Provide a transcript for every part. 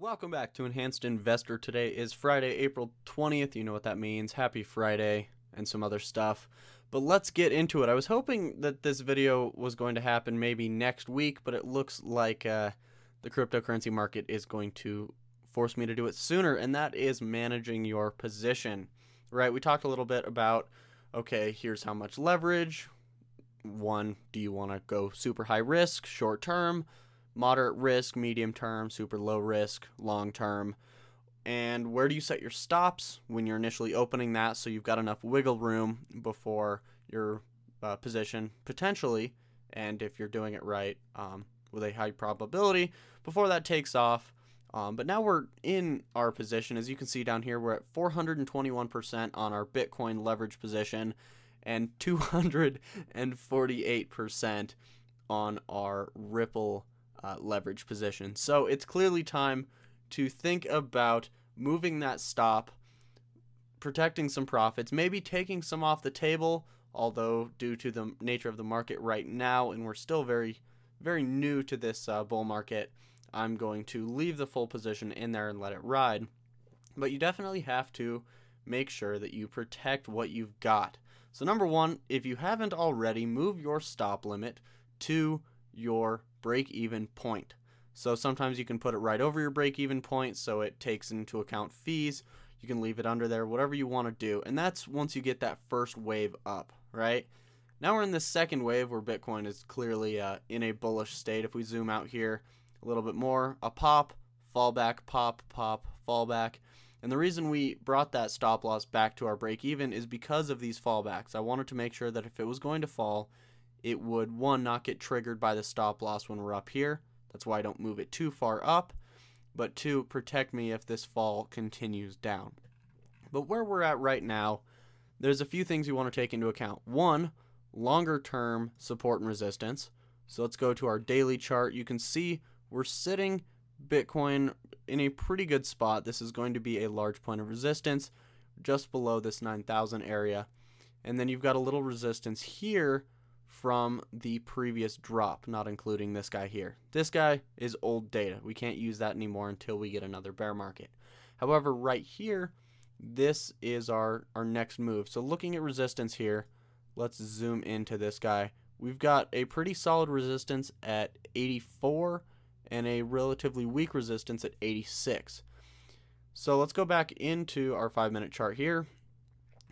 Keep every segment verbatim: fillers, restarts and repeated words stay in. Welcome back to Enhanced Investor. Today is Friday, April twentieth. You know what that means. Happy Friday and some other stuff. But let's get into it. I was hoping that this video was going to happen maybe next week, but it looks like uh, the cryptocurrency market is going to force me to do it sooner, and that is managing your position. Right? We talked a little bit about, okay, here's how much leverage. One, do you want to go super high risk, short term? Moderate risk, medium term, super low risk, long term. And where do you set your stops when you're initially opening that so you've got enough wiggle room before your uh, position potentially, and if you're doing it right um, with a high probability, before that takes off. Um, but now we're in our position. As you can see down here, we're at four hundred twenty-one percent on our Bitcoin leverage position and two hundred forty-eight percent on our Ripple Uh, leverage position. So it's clearly time to think about moving that stop, protecting some profits, maybe taking some off the table, although due to the nature of the market right now, and we're still very, very new to this uh, bull market, I'm going to leave the full position in there and let it ride. But you definitely have to make sure that you protect what you've got. So number one, if you haven't already, move your stop limit to your break-even point. So sometimes you can put it right over your break-even point, so it takes into account fees. You can leave it under there, whatever you want to do. And that's once you get that first wave up, right? Now we're in the second wave where Bitcoin is clearly uh, in a bullish state. If we zoom out here a little bit more, a pop, fallback, pop, pop, fallback. And the reason we brought that stop loss back to our break-even is because of these fallbacks. I wanted to make sure that if it was going to fall, it would, one, not get triggered by the stop loss when we're up here. That's why I don't move it too far up. But two, protect me if this fall continues down. But where we're at right now, there's a few things you want to take into account. One, longer term support and resistance. So let's go to our daily chart. You can see we're sitting Bitcoin in a pretty good spot. This is going to be a large point of resistance just below this nine thousand area. And then you've got a little resistance here from the previous drop, not including this guy here. This guy is old data. We can't use that anymore until we get another bear market. However, right here, this is our, our next move. So looking at resistance here, let's zoom into this guy. We've got a pretty solid resistance at eighty-four and a relatively weak resistance at eighty-six. So let's go back into our five minute chart here.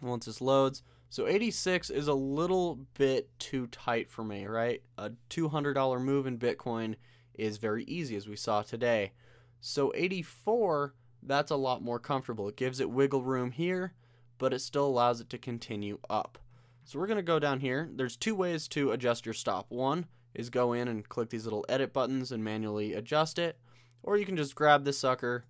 Once this loads, so eighty-six is a little bit too tight for me, right? A two hundred dollar move in Bitcoin is very easy, as we saw today. So eighty-four, that's a lot more comfortable. It gives it wiggle room here, but it still allows it to continue up. So we're going to go down here. There's two ways to adjust your stop. One is go in and click these little edit buttons and manually adjust it. Or you can just grab this sucker,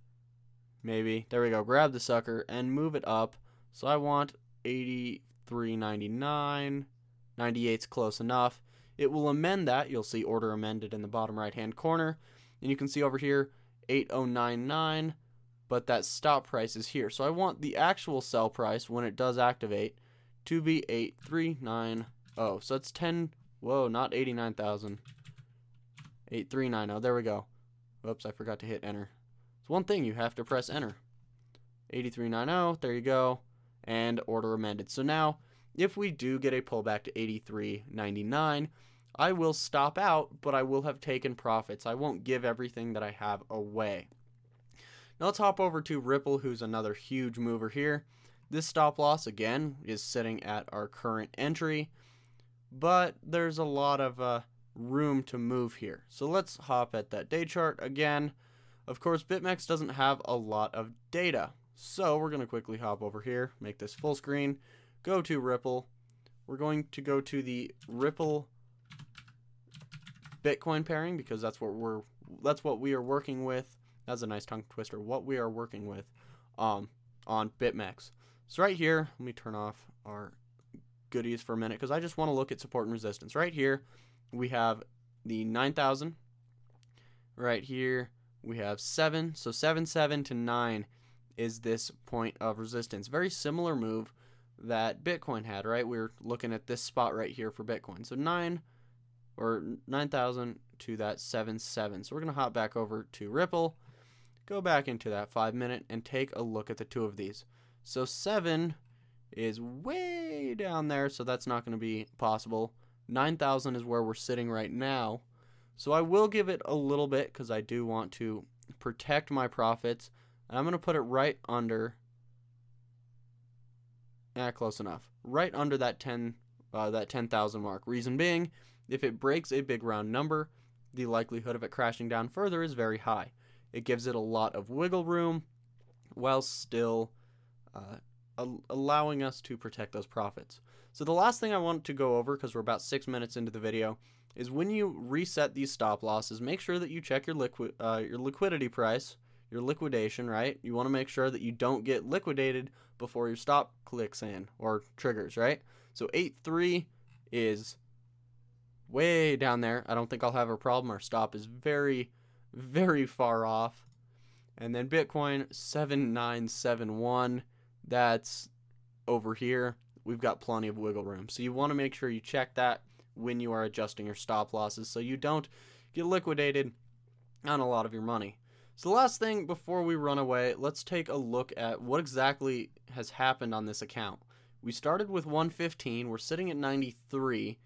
maybe. There we go. Grab the sucker and move it up. So I want eighty-four. three ninety-nine, ninety-eight's close enough. It will amend that. You'll see order amended in the bottom right hand corner, and you can see over here eighty ninety-nine, but that stop price is here. So I want the actual sell price when it does activate to be eighty-three ninety. So that's ten, whoa, not eighty-nine thousand. eighty-three ninety. There we go. Whoops, I forgot to hit enter. It's one thing, you have to press enter. eighty-three ninety. There you go. And order amended. So now, if we do get a pullback to eighty-three ninety-nine, I will stop out, but I will have taken profits. I won't give everything that I have away. Now let's hop over to Ripple, who's another huge mover here. This stop loss, again, is sitting at our current entry, but there's a lot of uh, room to move here. So let's hop at that day chart again. Of course, BitMEX doesn't have a lot of data. So we're going to quickly hop over here, make this full screen, go to Ripple. We're going to go to the Ripple Bitcoin pairing because that's what we're that's what we are working with. That's a nice tongue twister. What we are working with um, on BitMEX. So right here, let me turn off our goodies for a minute because I just want to look at support and resistance. Right here, we have the nine thousand. Right here, we have seven. So seven seven to nine is this point of resistance. Very similar move that Bitcoin had, right? We were looking at this spot right here for Bitcoin. So nine or nine thousand to that seven seven. So we're going to hop back over to Ripple, go back into that five minute and take a look at the two of these. So seven is way down there, so that's not going to be possible. nine thousand is where we're sitting right now. So I will give it a little bit because I do want to protect my profits. And I'm going to put it right under, eh, close enough, right under that ten, uh, that ten thousand mark. Reason being, if it breaks a big round number, the likelihood of it crashing down further is very high. It gives it a lot of wiggle room while still uh, al- allowing us to protect those profits. So the last thing I want to go over, because we're about six minutes into the video, is when you reset these stop losses, make sure that you check your liquid uh, your liquidity price, your liquidation, right? You want to make sure that you don't get liquidated before your stop clicks in or triggers, right? So eight three is way down there. I don't think I'll have a problem. Our stop is very, very far off. And then Bitcoin seven nine seven one, that's over here. We've got plenty of wiggle room. So you want to make sure you check that when you are adjusting your stop losses so you don't get liquidated on a lot of your money. So the last thing before we run away, let's take a look at what exactly has happened on this account. We started with one fifteen, we're sitting at ninety-three,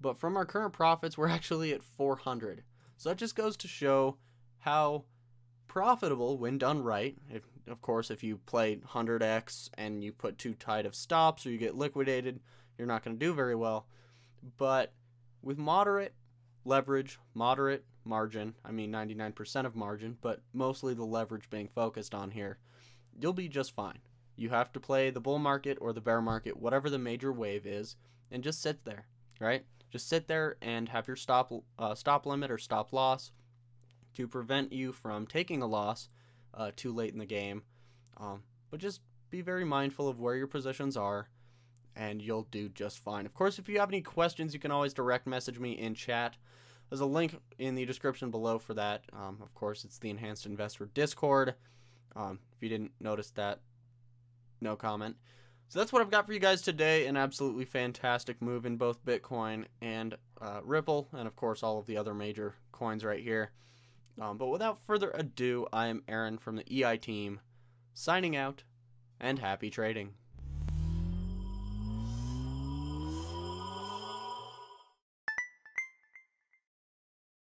but from our current profits, we're actually at four hundred. So that just goes to show how profitable, when done right, if, of course, if you play one hundred x and you put too tight of stops or you get liquidated, you're not going to do very well. But with moderate leverage, moderate margin, I mean ninety-nine percent of margin, but mostly the leverage being focused on here, you'll be just fine. You have to play the bull market or the bear market, whatever the major wave is, and just sit there, right? Just sit there and have your stop uh, stop limit or stop loss to prevent you from taking a loss uh, too late in the game. Um, but just be very mindful of where your positions are, and you'll do just fine. Of course, if you have any questions, you can always direct message me in chat. There's a link in the description below for that. Um, of course, it's the Enhanced Investor Discord. Um, if you didn't notice that, no comment. So that's what I've got for you guys today. An absolutely fantastic move in both Bitcoin and uh, Ripple, and of course, all of the other major coins right here. Um, but without further ado, I am Aaron from the E I team, signing out, and happy trading.